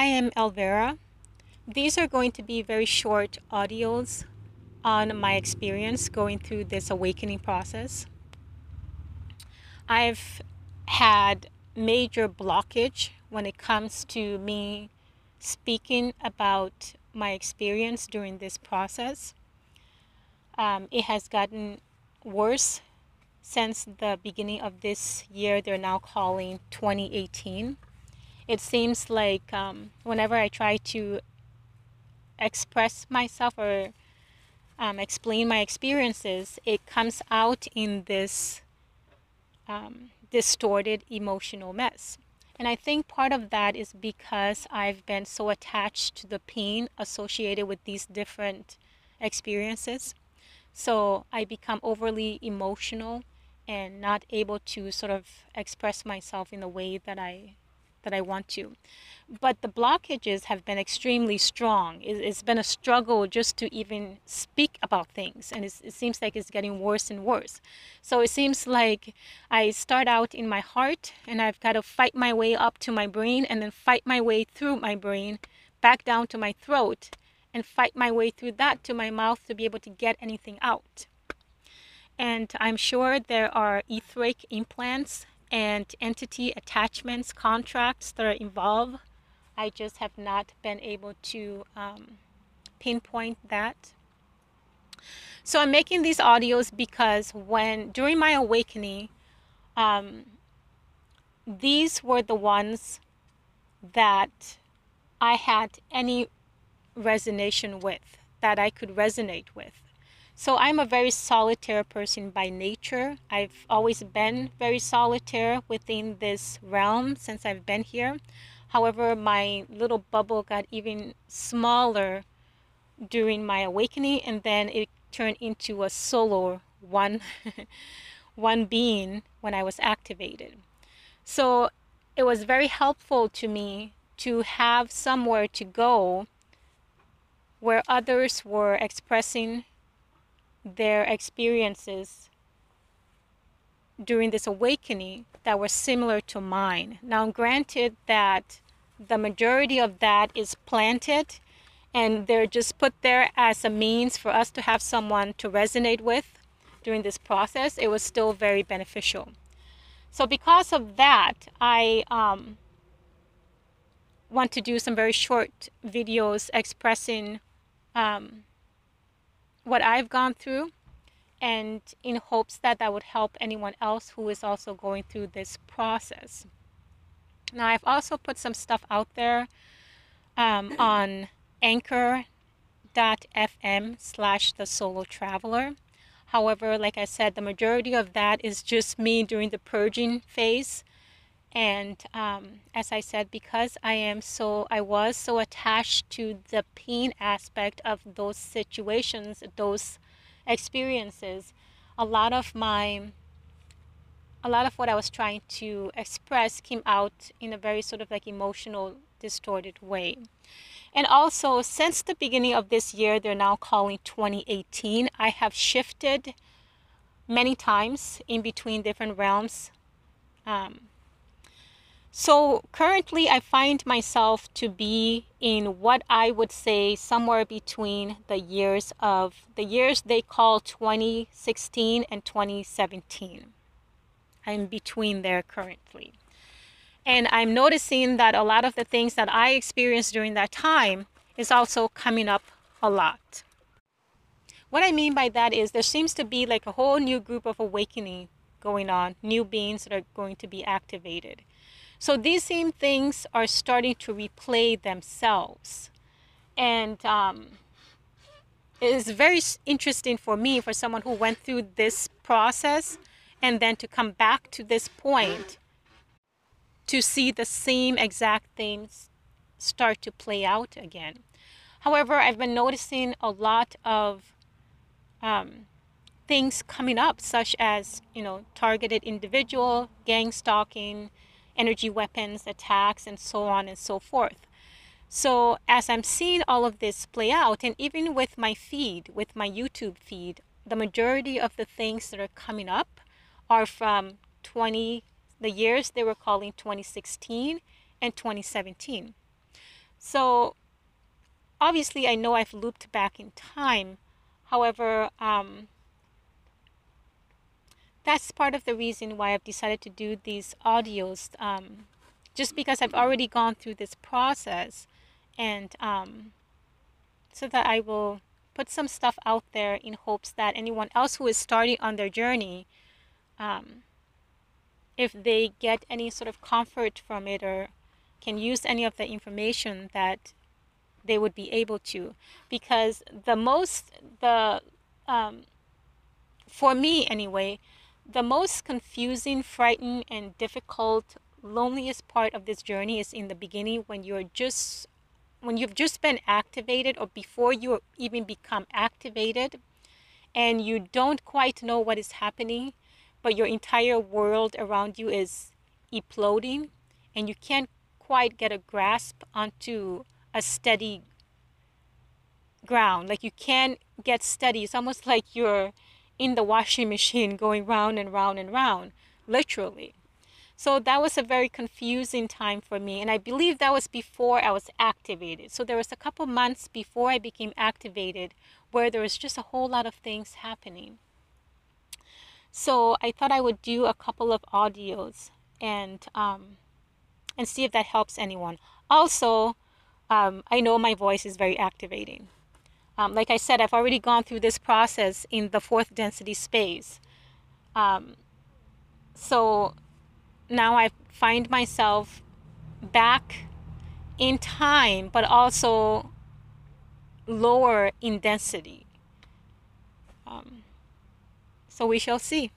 I am Elvera. These are going to be very short audios on my experience going through this awakening process. I've had major blockage when it comes to me speaking about my experience during this process. It has gotten worse since the beginning of this year. They're now calling 2018. It seems like whenever I try to express myself or explain my experiences, it comes out in this distorted emotional mess. And I think part of that is because I've been so attached to the pain associated with these different experiences. So I become overly emotional and not able to sort of express myself in the way that I want to. But the blockages have been extremely strong. It's been a struggle just to even speak about things. And it seems like it's getting worse and worse. So it seems like I start out in my heart and I've got to fight my way up to my brain and then fight my way through my brain, back down to my throat and fight my way through that to my mouth to be able to get anything out. And I'm sure there are etheric implants and entity attachments, contracts that are involved. I just have not been able to pinpoint that. So I'm making these audios because during my awakening, these were the ones that I had any resonation with, that I could resonate with. So I'm a very solitary person by nature. I've always been very solitary within this realm since I've been here. However, my little bubble got even smaller during my awakening, and then it turned into a solo one being when I was activated. So it was very helpful to me to have somewhere to go where others were expressing their experiences during this awakening that were similar to mine. Now, granted that the majority of that is planted and they're just put there as a means for us to have someone to resonate with during this process, it was still very beneficial. So because of that, I want to do some very short videos expressing what I've gone through, and in hopes that would help anyone else who is also going through this process. Now, I've also put some stuff out there on anchor.fm/The Solo Traveler. However, like I said, the majority of that is just me during the purging phase. And as I said, because I was so attached to the pain aspect of those situations, those experiences, a lot of what I was trying to express came out in a very sort of like emotional, distorted way. And also, since the beginning of this year, they're now calling 2018, I have shifted many times in between different realms. So currently I find myself to be in what I would say somewhere between the years they call 2016 and 2017. I'm between there currently. And I'm noticing that a lot of the things that I experienced during that time is also coming up a lot. What I mean by that is there seems to be like a whole new group of awakening going on, new beings that are going to be activated. So these same things are starting to replay themselves. And it is very interesting for me, for someone who went through this process, and then to come back to this point to see the same exact things start to play out again. However, I've been noticing a lot of things coming up, such as, you know, targeted individual, gang stalking, energy weapons, attacks, and so on and so forth. So as I'm seeing all of this play out, and even with my feed, with my YouTube feed, the majority of the things that are coming up are from the years they were calling 2016 and 2017. So obviously I know I've looped back in time. However, that's part of the reason why I've decided to do these audios, just because I've already gone through this process, and so that I will put some stuff out there in hopes that anyone else who is starting on their journey, if they get any sort of comfort from it or can use any of the information, that they would be able to. Because for me anyway, the most confusing, frightening, and difficult, loneliest part of this journey is in the beginning, when you've just been activated, or before you even become activated, and you don't quite know what is happening, but your entire world around you is exploding, and you can't quite get a grasp onto a steady ground. Like, you can't get steady. It's almost like you're in the washing machine going round and round and round, literally. So that was a very confusing time for me, and I believe that was before I was activated. So there was a couple months before I became activated where there was just a whole lot of things happening. So I thought I would do a couple of audios and see if that helps anyone. Also, I know my voice is very activating. Like I said, I've already gone through this process in the 4th density space. So now I find myself back in time, but also lower in density. So we shall see.